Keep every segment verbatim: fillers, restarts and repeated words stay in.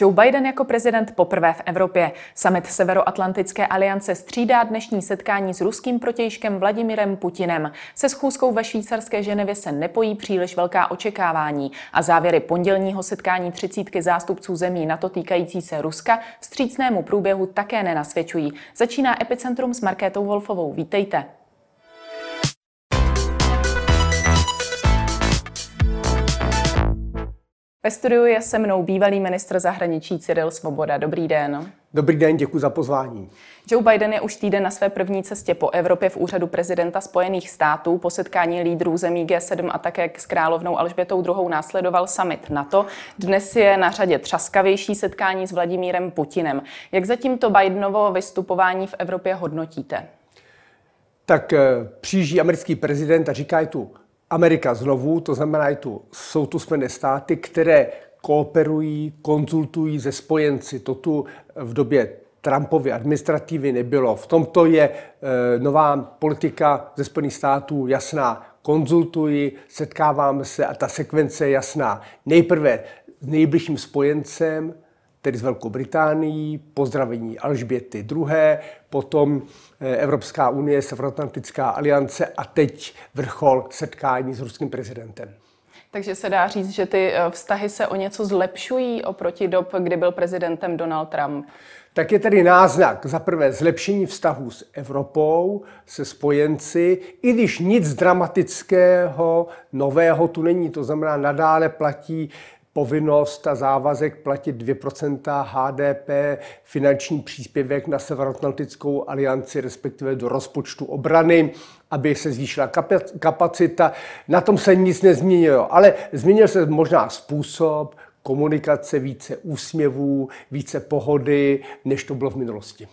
Joe Biden jako prezident poprvé v Evropě. Summit Severoatlantické aliance střídá dnešní setkání s ruským protějškem Vladimirem Putinem. Se schůzkou ve švýcarské Ženevě se nepojí příliš velká očekávání a závěry pondělního setkání třicítky zástupců zemí NATO týkající se Ruska vstřícnému průběhu také nenasvědčují. Začíná Epicentrum s Markétou Wolfovou. Vítejte. Ve studiu je se mnou bývalý ministr zahraničí Cyril Svoboda. Dobrý den. Dobrý den, děkuji za pozvání. Joe Biden je už týden na své první cestě po Evropě v úřadu prezidenta Spojených států. Po setkání lídrů zemí G sedm a také s královnou Alžbětou druhou následoval summit NATO. Dnes je na řadě třaskavější setkání s Vladimírem Putinem. Jak zatím to Bidenovo vystupování v Evropě hodnotíte? Tak přijíždí americký prezident a říká tu Amerika znovu, to znamená, že tu, jsou tu Spojené státy, které kooperují, konzultují se spojenci. To tu v době Trumpovy administrativy nebylo. V tomto je e, nová politika ze Spojených států jasná. Konzultuji, setkávám se a ta sekvence je jasná. Nejprve s nejbližším spojencem, tedy s Velkou Británií, pozdravení Alžběty druhé, potom Evropská unie, Severoatlantická aliance a teď vrchol setkání s ruským prezidentem. Takže se dá říct, že ty vztahy se o něco zlepšují oproti dob, kdy byl prezidentem Donald Trump? Tak je tedy náznak za prvé zlepšení vztahů s Evropou, se spojenci, i když nic dramatického, nového tu není, to znamená nadále platí povinnost a závazek platit dvě procenta H D P finanční příspěvek na Severoatlantickou alianci, respektive do rozpočtu obrany, aby se zvýšila kapacita. Na tom se nic nezměnilo, ale změnil se možná způsob komunikace, více úsměvů, více pohody, než to bylo v minulosti.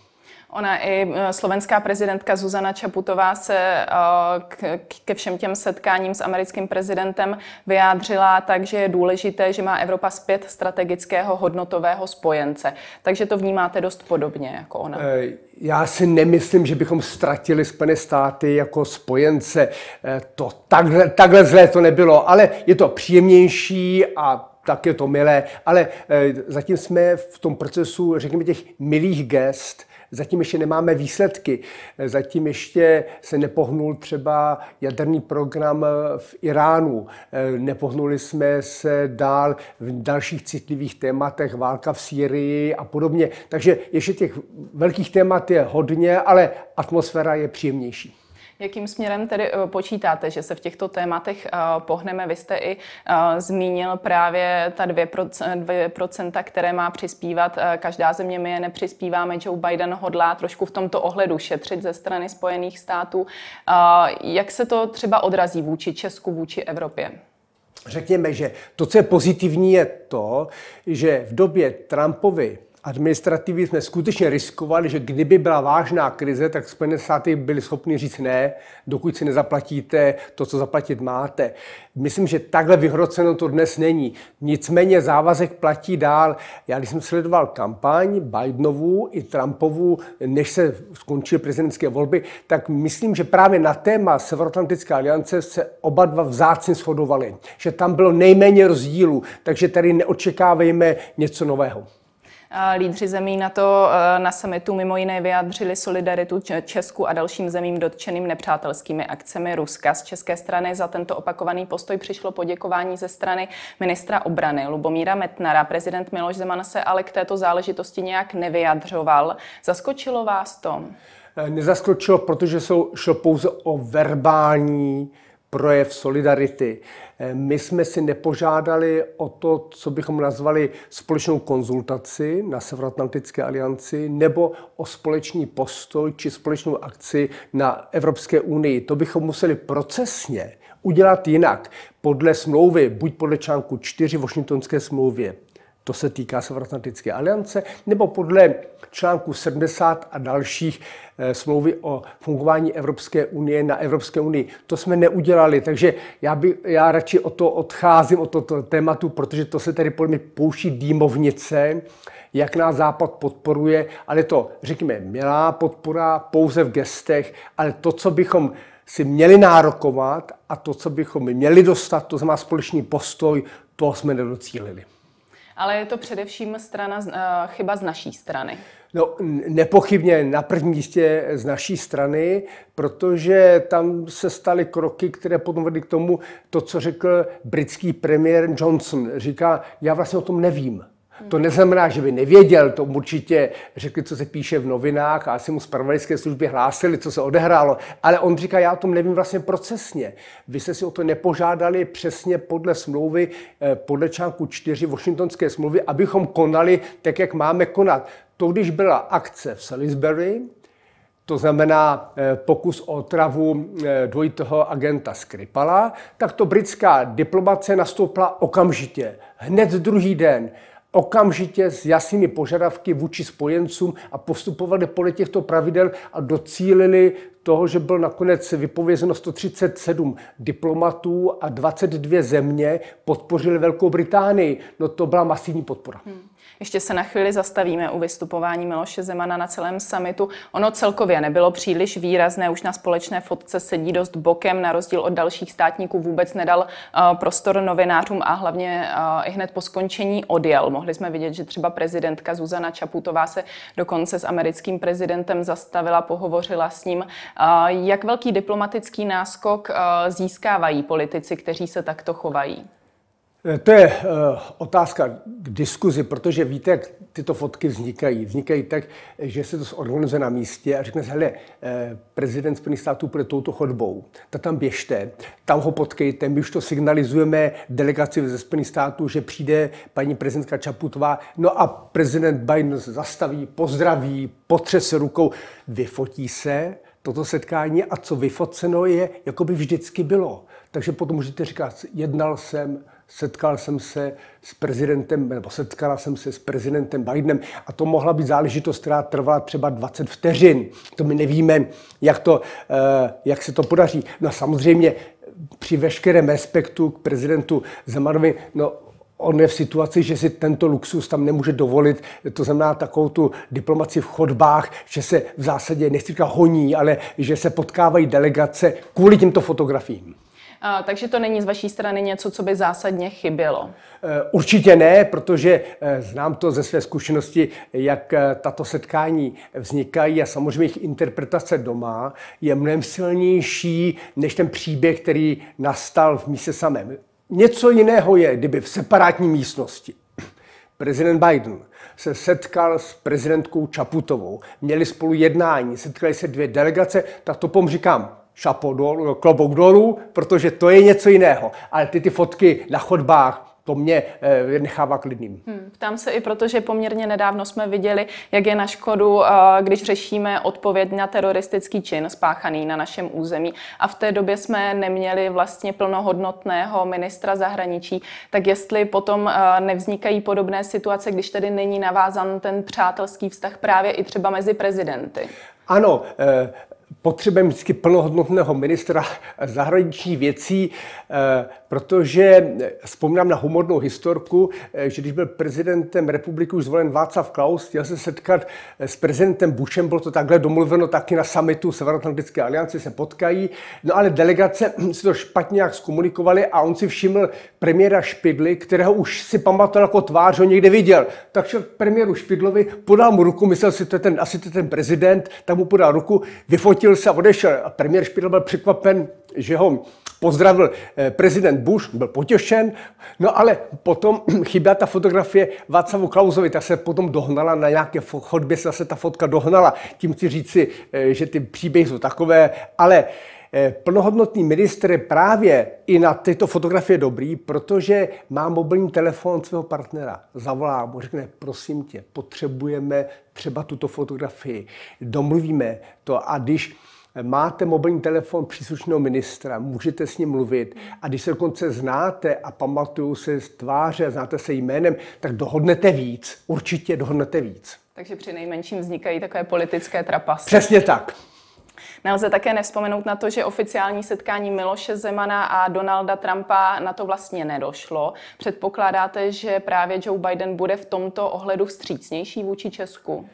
Ona i slovenská prezidentka Zuzana Čaputová se ke všem těm setkáním s americkým prezidentem vyjádřila tak, že je důležité, že má Evropa zpět strategického hodnotového spojence. Takže to vnímáte dost podobně jako ona. Já si nemyslím, že bychom ztratili Spojené státy jako spojence. To takhle, takhle zlé to nebylo, ale je to příjemnější a tak je to milé. Ale zatím jsme v tom procesu, řekněme, těch milých gest. Zatím ještě nemáme výsledky. Zatím ještě se nepohnul třeba jaderný program v Iránu. Nepohnuli jsme se dál v dalších citlivých tématech, válka v Sýrii a podobně. Takže ještě těch velkých témat je hodně, ale atmosféra je příjemnější. Jakým směrem tedy počítáte, že se v těchto tématech pohneme? Vy jste i zmínil právě ta dvě procenta, které má přispívat každá země, my je nepřispíváme. Joe Biden hodlá trošku v tomto ohledu šetřit ze strany Spojených států. Jak se to třeba odrazí vůči Česku, vůči Evropě? Řekněme, že to, co je pozitivní, je to, že v době Trumpovy administrativy jsme skutečně riskovali, že kdyby byla vážná krize, tak Spojené státy byly schopny říct ne, dokud si nezaplatíte to, co zaplatit máte. Myslím, že takhle vyhroceno to dnes není. Nicméně závazek platí dál. Já když jsem sledoval kampaň Bidenovu i Trumpovu, než se skončily prezidentské volby, tak myslím, že právě na téma Severoatlantické aliance se oba dva vzácně shodovali. Že tam bylo nejméně rozdílů, takže tady neočekávejme něco nového. Lídři zemí NATO na summitu mimo jiné vyjádřili solidaritu Česku a dalším zemím dotčeným nepřátelskými akcemi Ruska. Z české strany za tento opakovaný postoj přišlo poděkování ze strany ministra obrany Lubomíra Metnara. Prezident Miloš Zeman se ale k této záležitosti nějak nevyjadřoval. Zaskočilo vás to? Nezaskočilo, protože šlo pouze o verbální projev solidarity. My jsme si nepožádali o to, co bychom nazvali společnou konzultaci na Severoatlantické alianci nebo o společný postoj či společnou akci na Evropské unii. To bychom museli procesně udělat jinak podle smlouvy, buď podle článku čtyři Washingtonské smlouvě, to se týká Severoatlantické aliance, nebo podle článku sedmdesát a dalších e, smlouvy o fungování Evropské unie na Evropské unii. To jsme neudělali, takže já, by, já radši o to odcházím, od toto tématu, protože to se tady podle mě pouští dýmovnice, jak nás Západ podporuje, ale to, řekněme, milá podpora pouze v gestech, ale to, co bychom si měli nárokovat a to, co bychom měli dostat, to znamená společný postoj, toho jsme nedocílili. ale je to především strana, chyba z naší strany. No, nepochybně na prvním místě z naší strany, protože tam se staly kroky, které potom vedly k tomu, to, co řekl britský premiér Johnson. Říká, já vlastně o tom nevím. To neznamená, že by nevěděl, to určitě řekli, co se píše v novinách a asi mu zpravodajské služby hlásili, co se odehrálo, ale on říká, já o tom nevím vlastně procesně. Vy jste si o to nepožádali přesně podle smlouvy, podle článku čtyři Washingtonské smlouvy, abychom konali tak, jak máme konat. To, když byla akce v Salisbury, to znamená pokus o otravu dvojitého agenta Skripala, tak to britská diplomace nastoupila okamžitě, hned druhý den. Okamžitě s jasnými požadavky vůči spojencům a postupovali podle těchto pravidel a docílili toho, že bylo nakonec vypovězeno sto třicet sedm diplomatů a dvacet dvě země podpořili Velkou Británii. No to byla masivní podpora. Hmm. Ještě se na chvíli zastavíme u vystupování Miloše Zemana na celém summitu. Ono celkově nebylo příliš výrazné, už na společné fotce sedí dost bokem, na rozdíl od dalších státníků vůbec nedal uh, prostor novinářům a hlavně uh, i hned po skončení odjel. Mohli jsme vidět, že třeba prezidentka Zuzana Čaputová se dokonce s americkým prezidentem zastavila, pohovořila s ním. Jak velký diplomatický náskok získávají politici, kteří se takto chovají? To je otázka k diskuzi, protože víte, jak tyto fotky vznikají. Vznikají tak, že se to zorganizuje na místě a řekne se, hele, prezident Spojených států půjde touto chodbou, tak tam běžte, tam ho potkejte, my už to signalizujeme delegaci ze Spojených států, že přijde paní prezidentka Čaputová, no a prezident Biden se zastaví, pozdraví, potřese rukou, vyfotí se, toto setkání a co vyfoceno je, jako by vždycky bylo. Takže potom můžete říkat, jednal jsem, setkal jsem se s prezidentem, nebo setkala jsem se s prezidentem Bidenem a to mohla být záležitost, která trvala třeba dvacet vteřin. To my nevíme, jak, to, jak se to podaří. No a samozřejmě při veškerém respektu k prezidentu Zemanovi, no, on je v situaci, že si tento luxus tam nemůže dovolit, to znamená takovou tu diplomaci v chodbách, že se v zásadě nechci říkat honí, ale že se potkávají delegace kvůli těmto fotografiím. A, takže to není z vaší strany něco, co by zásadně chybělo? Určitě ne, protože znám to ze své zkušenosti, jak tato setkání vznikají a samozřejmě jejich interpretace doma je mnohem silnější než ten příběh, který nastal v místě samém. Něco jiného je, kdyby v separátní místnosti prezident Biden se setkal s prezidentkou Čaputovou, měli spolu jednání, setkali se dvě delegace, tak to pom říkám šapo dolů, klobouk dolů, protože to je něco jiného. Ale ty ty fotky na chodbách, to mě e, nechává klidným. Hmm, ptám se i proto, že poměrně nedávno jsme viděli, jak je na škodu, když řešíme odpověď na teroristický čin spáchaný na našem území. A v té době jsme neměli vlastně plnohodnotného ministra zahraničí. Tak jestli potom nevznikají podobné situace, když tedy není navázán ten přátelský vztah právě i třeba mezi prezidenty? Ano, e, potřebujeme vždycky plnohodnotného ministra zahraničních věcí, protože vzpomínám na humornou historku, že když byl prezidentem republiky už zvolen Václav Klaus, chtěl se setkat s prezidentem Bushem, bylo to takhle domluveno taky na summitu Severoatlantické aliance, se potkají, no ale delegace si to špatně jak zkomunikovali a on si všiml premiéra Špidly, kterého už si pamatoval jako tvář, ho někde viděl. Tak šel k premiéru Špidlovi, podal mu ruku, myslel si, to je ten, asi to je ten prezident, tak mu podal ruku, vyfotil se a odešel. A premiér Špidla byl překvapen, že ho pozdravil prezident Bush, byl potěšen, no ale potom chyběla ta fotografie Václavu Klausovi, ta se potom dohnala na nějaké chodbě, se zase ta fotka dohnala. Tím chci říci, že ty příběhy jsou takové, ale plnohodnotný ministr je právě i na tyto fotografie dobrý, protože má mobilní telefon svého partnera. Zavolá mu, řekne, prosím tě, potřebujeme třeba tuto fotografii, domluvíme to a když máte mobilní telefon příslušného ministra, můžete s ním mluvit a když se dokonce znáte a pamatuju se z tváře, znáte se jménem, tak dohodnete víc, určitě dohodnete víc. Takže při nejmenším vznikají takové politické trapasy. Přesně tak. Nelze také nevzpomenout na to, že oficiální setkání Miloše Zemana a Donalda Trumpa na to vlastně nedošlo. Předpokládáte, že právě Joe Biden bude v tomto ohledu vstřícnější vůči Česku?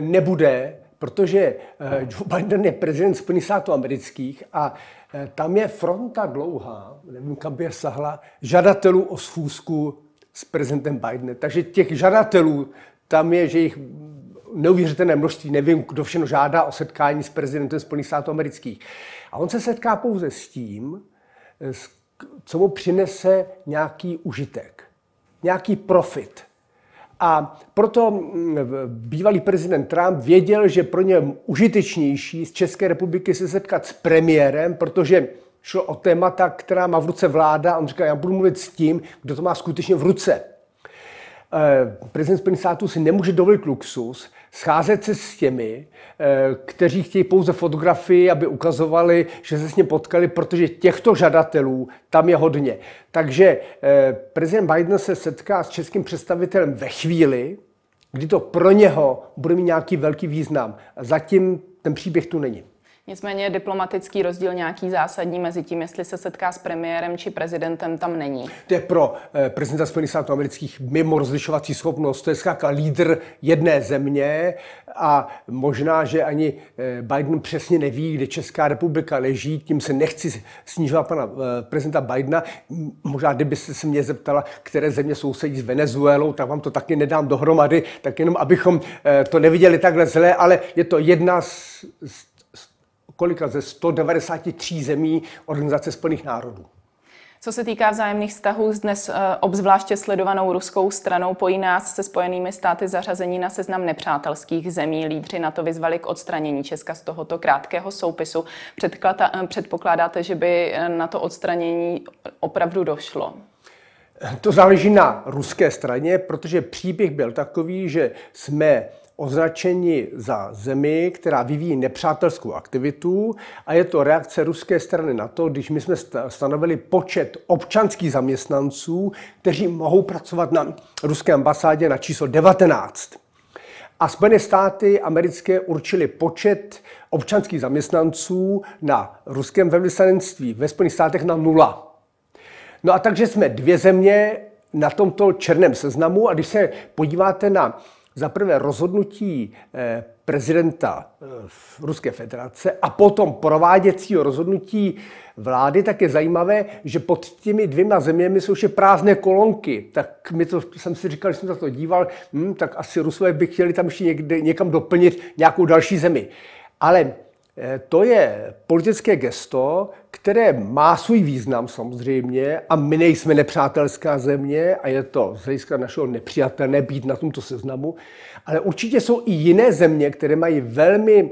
Nebude, protože Joe Biden je prezident Spojených států amerických a tam je fronta dlouhá, nevím, kam by je sahla, žadatelů o schůzku s prezidentem Bidenem. Takže těch žadatelů tam je, že jich neuvěřitelné množství. Nevím, kdo všechno žádá o setkání s prezidentem Spojených států amerických. A on se setká pouze s tím, co mu přinese nějaký užitek, nějaký profit. A proto bývalý prezident Trump věděl, že pro ně užitečnější z České republiky se setkat s premiérem, protože šlo o témata, která má v ruce vláda. A on říkal, já budu mluvit s tím, kdo to má skutečně v ruce. Prezident Spojených států si nemůže dovolit luxus, scházet se s těmi, kteří chtějí pouze fotografii, aby ukazovali, že se s ním potkali, protože těchto žadatelů tam je hodně. Takže prezident Biden se setká s českým představitelem ve chvíli, kdy to pro něho bude mít nějaký velký význam. Zatím ten příběh tu není. Nicméně je diplomatický rozdíl nějaký zásadní mezi tím, jestli se setká s premiérem či prezidentem, tam není. To je pro prezidenta Spojených států amerických mimo rozlišovací schopnost. To je zkrátka lídr jedné země a možná, že ani Biden přesně neví, kde Česká republika leží. Tím se nechci snižovat pana prezidenta Bidena. Možná, kdybyste se mě zeptala, které země sousedí s Venezuelou, tak vám to taky nedám dohromady. Tak jenom, abychom to neviděli takhle zlé, ale je to jedna z kolika ze sto devadesát tři zemí Organizace spojených národů. Co se týká vzájemných vztahů s dnes obzvláště sledovanou ruskou stranou, pojí nás se Spojenými státy zařazení na seznam nepřátelských zemí. Lídři NATO vyzvali k odstranění Česka z tohoto krátkého soupisu. Předpokládáte, že by na to odstranění opravdu došlo? To záleží na ruské straně, protože příběh byl takový, že jsme označeni za zemi, která vyvíjí nepřátelskou aktivitu a je to reakce ruské strany na to, když my jsme stanovili počet občanských zaměstnanců, kteří mohou pracovat na ruské ambasádě na číslo devatenáct. A Spojené státy americké určily počet občanských zaměstnanců na ruském velvyslanectví ve Spojených státech na nula. No a takže jsme dvě země na tomto černém seznamu a když se podíváte na za prvé rozhodnutí prezidenta Ruské federace a potom prováděcího rozhodnutí vlády, tak je zajímavé, že pod těmi dvěma zeměmi jsou ještě prázdné kolonky. Tak mi to, jsem si říkal, když jsem na to díval, hm, tak asi Rusové by chtěli tam ještě někde, někam doplnit nějakou další zemi. Ale to je politické gesto, které má svůj význam samozřejmě a my nejsme nepřátelská země a je to z hlediska našeho nepřijatelné být na tomto seznamu, ale určitě jsou i jiné země, které mají velmi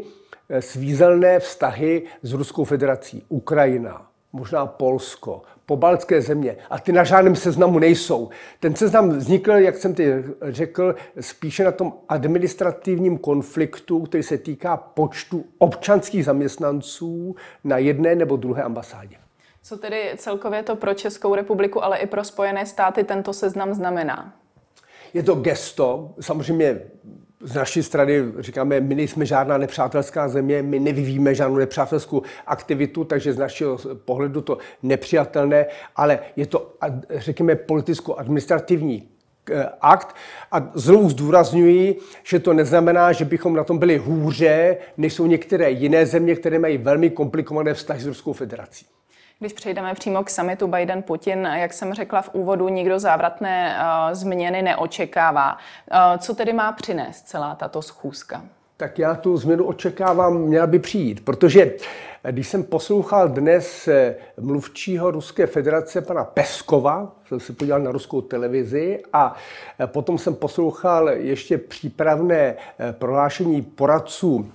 svízelné vztahy s Ruskou federací. Ukrajina, možná Polsko, pobaltské země a ty na žádném seznamu nejsou. Ten seznam vznikl, jak jsem teď řekl, spíše na tom administrativním konfliktu, který se týká počtu občanských zaměstnanců na jedné nebo druhé ambasádě. Co tedy celkově to pro Českou republiku, ale i pro Spojené státy tento seznam znamená? Je to gesto, samozřejmě. Z naší strany říkáme, my nejsme žádná nepřátelská země, my nevyvíjíme žádnou nepřátelskou aktivitu, takže z našeho pohledu to nepřijatelné, ale je to, řekněme, politicko-administrativní akt. A znovu zdůrazňuji, že to neznamená, že bychom na tom byli hůře, než jsou některé jiné země, které mají velmi komplikované vztahy s Ruskou federací. Když přejdeme přímo k summitu Biden-Putin, jak jsem řekla v úvodu, nikdo závratné uh, změny neočekává. Uh, co tedy má přinést celá tato schůzka? Tak já tu změnu očekávám, měla by přijít, protože když jsem poslouchal dnes mluvčího Ruské federace pana Peskova, jsem se podíval na ruskou televizi a potom jsem poslouchal ještě přípravné prohlášení poradců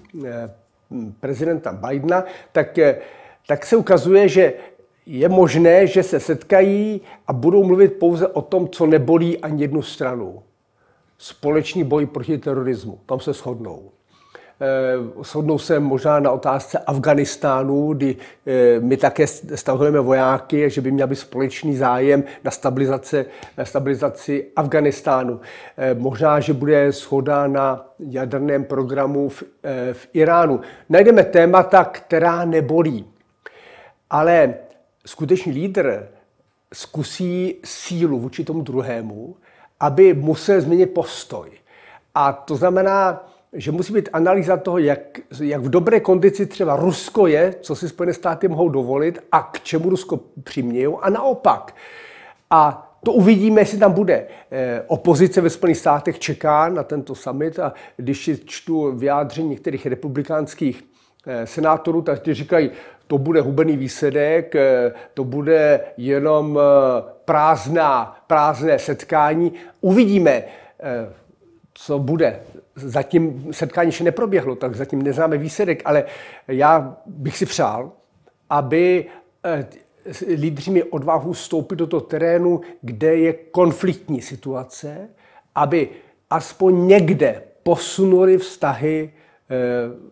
prezidenta Bidena, tak tak se ukazuje, že je možné, že se setkají a budou mluvit pouze o tom, co nebolí ani jednu stranu. Společný boj proti terorismu, tam se shodnou. Eh, shodnou se možná na otázce Afganistánu, kdy eh, my také stahujeme vojáky, že by měl být společný zájem na, stabilizace, na stabilizaci Afganistánu. Eh, možná, že bude shoda na jaderném programu v, eh, v Iránu. Najdeme témata, která nebolí. Ale skutečný lídr zkusí sílu vůči tomu druhému, aby musel změnit postoj. A to znamená, že musí být analýza toho, jak, jak v dobré kondici třeba Rusko je, co si Spojené státy mohou dovolit a k čemu Rusko přimějí a naopak. A To uvidíme, jestli tam bude. Opozice ve Spojených státech čeká na tento summit a když si čtu vyjádření některých republikánských senátorů, tak ti říkají, to bude hubený výsledek, to bude jenom prázdná, prázdné setkání. Uvidíme, co bude. Zatím setkání ještě neproběhlo, tak zatím neznáme výsledek, ale já bych si přál, aby lídři měli odvahu vstoupit do toho terénu, kde je konfliktní situace, aby aspoň někde posunuli vztahy e,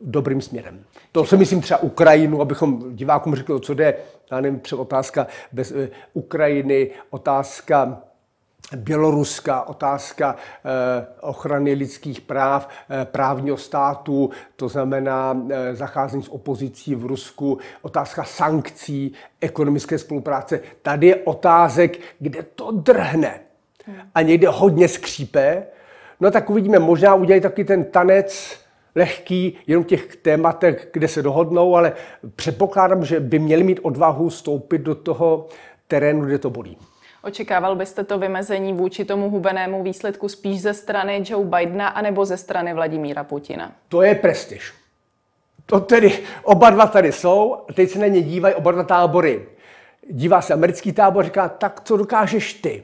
dobrým směrem. To si myslím třeba Ukrajinu, abychom divákům řekli, co jde, já nevím, třeba otázka bez, e, Ukrajiny, otázka Běloruska, otázka eh, ochrany lidských práv, eh, právního státu, to znamená eh, zacházení s opozicí v Rusku, otázka sankcí, ekonomické spolupráce. Tady je otázek, kde to drhne a někde hodně skřípe. No tak uvidíme, možná udělají taky ten tanec lehký, jenom těch tématech, kde se dohodnou, ale předpokládám, že by měli mít odvahu vstoupit do toho terénu, kde to bolí. Očekával byste to vymezení vůči tomu hubenému výsledku spíš ze strany Joe Bidena anebo ze strany Vladimíra Putina? To je prestiž. To tedy, oba dva tady jsou, teď se na ně dívají oba dva tábory. Dívá se americký tábor, říká, tak co dokážeš ty,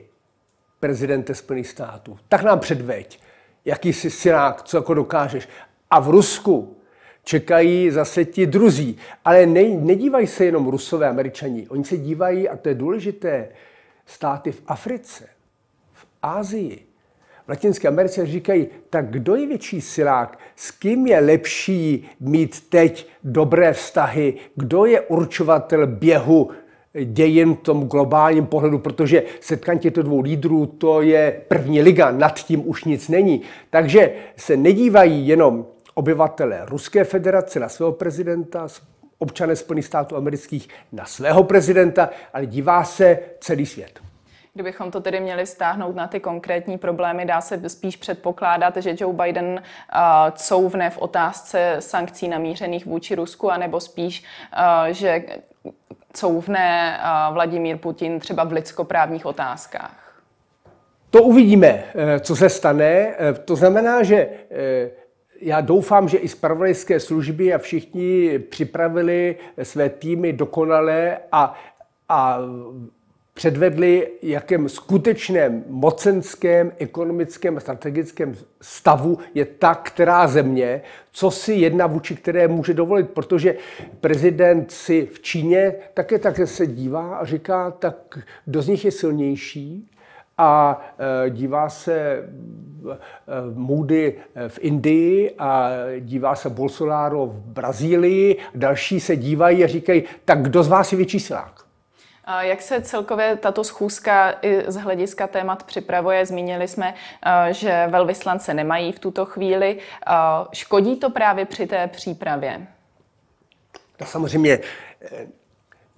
prezidente Spojených států? Tak nám předveď, jaký jsi sirák, co jako dokážeš. A v Rusku čekají zase ti druzí. Ale ne, nedívají se jenom Rusové, Američani. Oni se dívají, a to je důležité, státy v Africe, v Asii, v Latinské Americe říkají, tak kdo je větší silák, s kým je lepší mít teď dobré vztahy, kdo je určovatel běhu dějin v tom globálním pohledu, protože setkání těchto dvou lídrů, to je první liga, nad tím už nic není. Takže se nedívají jenom obyvatelé Ruské federace na svého prezidenta, občané Spojených států amerických na svého prezidenta, ale dívá se celý svět. Kdybychom to tedy měli stáhnout na ty konkrétní problémy, dá se spíš předpokládat, že Joe Biden uh, couvne v otázce sankcí namířených vůči Rusku, anebo spíš, uh, že couvne uh, Vladimír Putin třeba v lidskoprávních otázkách. To uvidíme, co se stane. To znamená, že Uh, já doufám, že i zpravodajské služby a všichni připravili své týmy dokonale a, a předvedli, jakém skutečném mocenském, ekonomickém a strategickém stavu je ta, která země, co si jedna vůči které může dovolit, protože prezident si v Číně také také se dívá a říká, tak kdo z nich je silnější, a dívá se Modi v Indii a dívá se Bolsonaro v Brazílii. Další se dívají a říkají, tak kdo z vás je větší silák? Jak se celkově tato schůzka i z hlediska témat připravuje? Zmínili jsme, že velvyslance nemají v tuto chvíli. Škodí to právě při té přípravě? To samozřejmě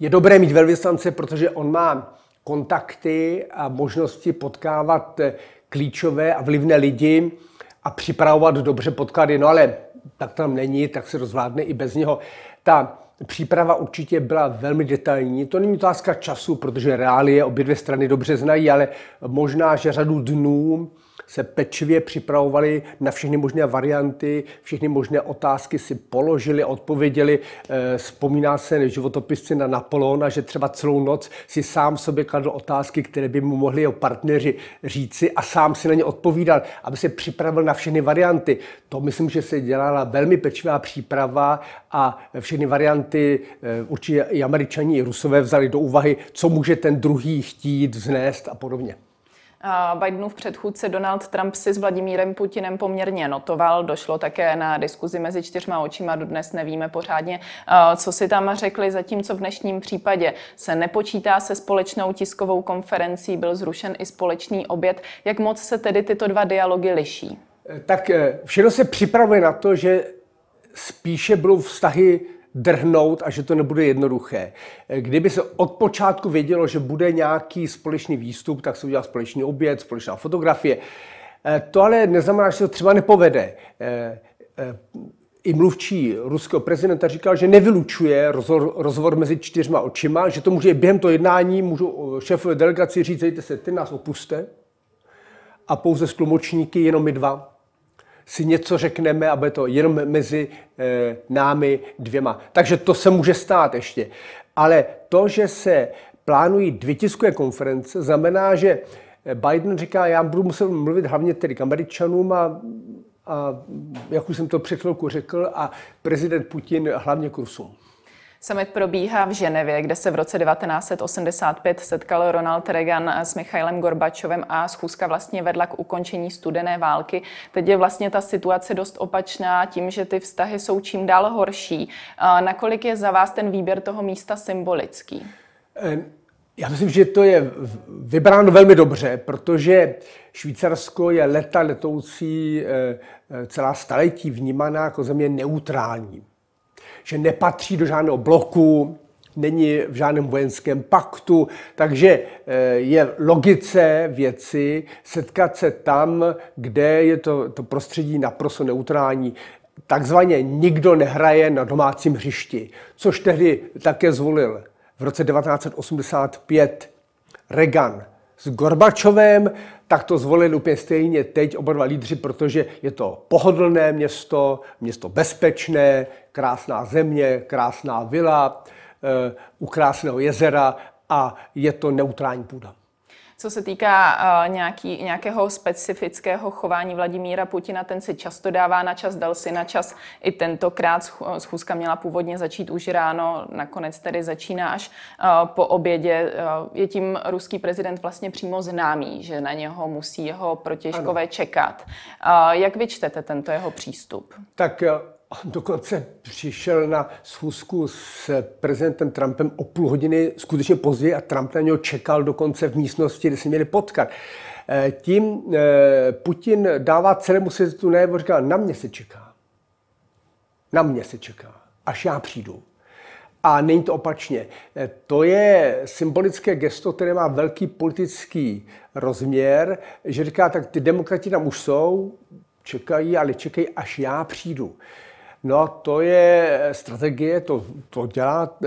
je dobré mít velvyslance, protože on má kontakty a možnosti potkávat klíčové a vlivné lidi a připravovat dobře podklady. No ale tak tam není, tak se rozvládne i bez něho. Ta příprava určitě byla velmi detailní. To není otázka času, protože reálie obě dvě strany dobře znají, ale možná, že řadu dnů se pečlivě připravovali na všechny možné varianty, všechny možné otázky si položili, odpověděli. Vzpomíná se životopisce na Napoleona, že třeba celou noc si sám sobě kladl otázky, které by mu mohli jeho partneři říci a sám si na ně odpovídal, aby se připravil na všechny varianty. To myslím, že se dělala velmi pečlivá příprava a všechny varianty určitě i Američani, i Rusové vzali do úvahy, co může ten druhý chtít vznést a podobně. Bidenův předchůdce Donald Trump si s Vladimírem Putinem poměrně notoval. Došlo také na diskuzi mezi čtyřma očima. Dodnes nevíme pořádně, co si tam řekli, zatímco v dnešním případě se nepočítá se společnou tiskovou konferencí, byl zrušen i společný oběd. Jak moc se tedy tyto dva dialogy liší? Tak všechno se připravuje na to, že spíše budou vztahy drhnout a že to nebude jednoduché. Kdyby se od počátku vědělo, že bude nějaký společný výstup, tak se udělá společný oběd, společná fotografie. To ale neznamená, že se to třeba nepovede. i mluvčí ruského prezidenta říkal, že nevylučuje rozhovor, rozhovor mezi čtyřma očima, že to může během toho jednání můžu šéfové delegaci říct, zejte se, ty nás opuste a pouze s tlumočníky, jenom my dva, si něco řekneme, aby to jenom mezi e, námi dvěma. Takže to se může stát ještě. Ale to, že se plánují dvě tiskové konference, znamená, že Biden říká, já budu muset mluvit hlavně tedy k Američanům a, a jak už jsem to před chvilkou řekl, a prezident Putin hlavně k Rusům. Summit probíhá v Ženevě, kde se v roce devatenáct set osmdesát pět setkal Ronald Reagan s Michailem Gorbačovem a schůzka vlastně vedla k ukončení studené války. Teď je vlastně ta situace dost opačná tím, že ty vztahy jsou čím dál horší. Nakolik je za vás ten výběr toho místa symbolický? Já myslím, že to je vybráno velmi dobře, protože Švýcarsko je leta letoucí celá staletí vnímaná jako země neutrální. Že nepatří do žádného bloku, není v žádném vojenském paktu, takže je logice věci setkat se tam, kde je to, to prostředí naprosto neutrální. Takzvaně nikdo nehraje na domácím hřišti, což tehdy také zvolil v roce devatenáct set osmdesát pět Reagan s Gorbačovem, tak to zvolili úplně stejně teď oba dva lídři, protože je to pohodlné město, město bezpečné, krásná země, krásná vila, e, u krásného jezera a je to neutrální půda. Co se týká uh, nějaký, nějakého specifického chování Vladimíra Putina, ten si často dává na čas, dal si na čas i tentokrát. Schůzka měla původně začít už ráno, nakonec tedy začíná až uh, po obědě. Uh, je tím ruský prezident vlastně přímo známý, že na něho musí jeho protěžkové čekat. Uh, jak vy čtete tento jeho přístup? Tak uh, dokonce přišel na schůzku s prezidentem Trumpem o půl hodiny skutečně později a Trump na něho čekal dokonce v místnosti, kde se měli potkat. Tím Putin dává celému světu najevo, říká, na mě se čeká. Na mě se čeká, až já přijdu. A není to opačně. To je symbolické gesto, které má velký politický rozměr, že říká, tak ty demokrati tam už jsou, čekají, ale čekají, až já přijdu. No to je strategie, to, to dělá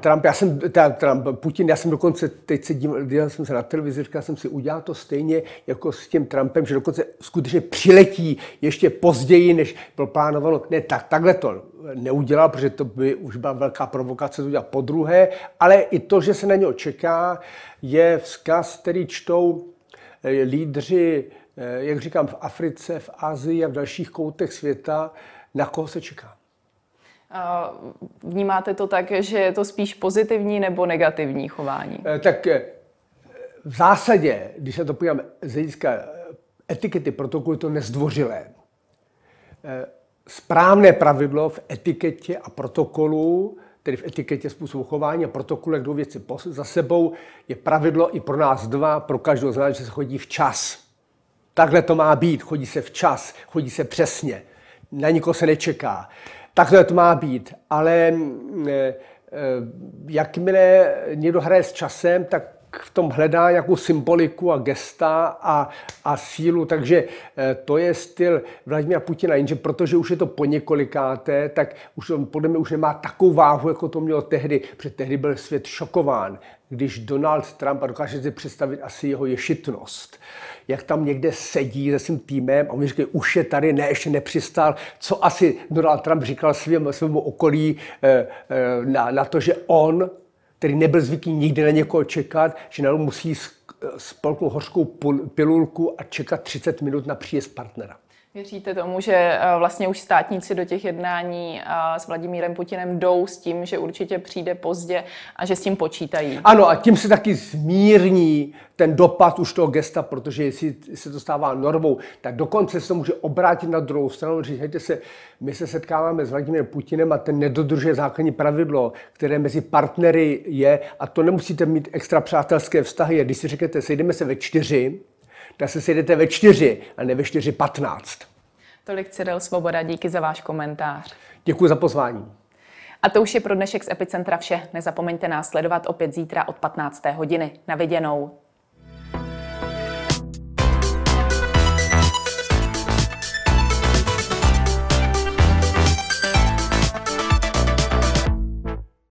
Trump, já jsem, teda Trump, Putin, já jsem dokonce, teď se díval, díval jsem se na televizi, říkal jsem si, udělal to stejně jako s tím Trumpem, že dokonce skutečně přiletí ještě později, než bylo plánováno. Ne, tak, takhle to neudělal, protože to by už byla velká provokace, to udělal podruhé, ale i to, že se na něho čeká, je vzkaz, který čtou lídři, jak říkám, v Africe, v Asii a v dalších koutech světa, na koho se čeká? Vnímáte to tak, že je to spíš pozitivní nebo negativní chování? Tak v zásadě, když se to podívám z hlediska etikety protokolu, je to nezdvořilé. Správné pravidlo v etiketě a protokolu, tedy v etiketě způsobu chování a protokolu, jak jdou věci za sebou, je pravidlo i pro nás dva, pro každého z nás, že se chodí včas. Takhle to má být, chodí se včas, chodí se přesně. Na nikoho se nečeká. Takhle to má být, ale jakmile někdo hraje s časem, tak v tom hledá nějakou symboliku a gesta a, a sílu, takže to je styl Vladimira Putina, jenže protože už je to po několikáté, tak už podle mě už nemá takovou váhu, jako to mělo tehdy, protože tehdy byl svět šokován, když Donald Trump, a dokážete si představit asi jeho ješitnost, jak tam někde sedí se svým týmem a on říkají, už je tady, ne, ještě nepřistál, co asi Donald Trump říkal svým, svému okolí na, na to, že on, který nebyl zvyklý nikdy na někoho čekat, že na něj musí spolknout hořkou pilulku a čekat třicet minut na příjezd partnera. Věříte tomu, že vlastně už státníci do těch jednání s Vladimírem Putinem jdou s tím, že určitě přijde pozdě a že s tím počítají? Ano, a tím se taky zmírní ten dopad už toho gesta, protože jestli se to stává normou, tak dokonce se to může obrátit na druhou stranu. Říkajte se, my se setkáváme s Vladimírem Putinem a ten nedodržuje základní pravidlo, které mezi partnery je, a to nemusíte mít extra přátelské vztahy. Když si řeknete, sejdeme se ve čtyři, tak se sejdete ve čtyři a ne ve čtyři patnáct. Tolik Cyril Svoboda, díky za váš komentář. Děkuji za pozvání. A to už je pro dnešek z Epicentra vše. Nezapomeňte nás sledovat opět zítra od patnácté hodiny. Na viděnou.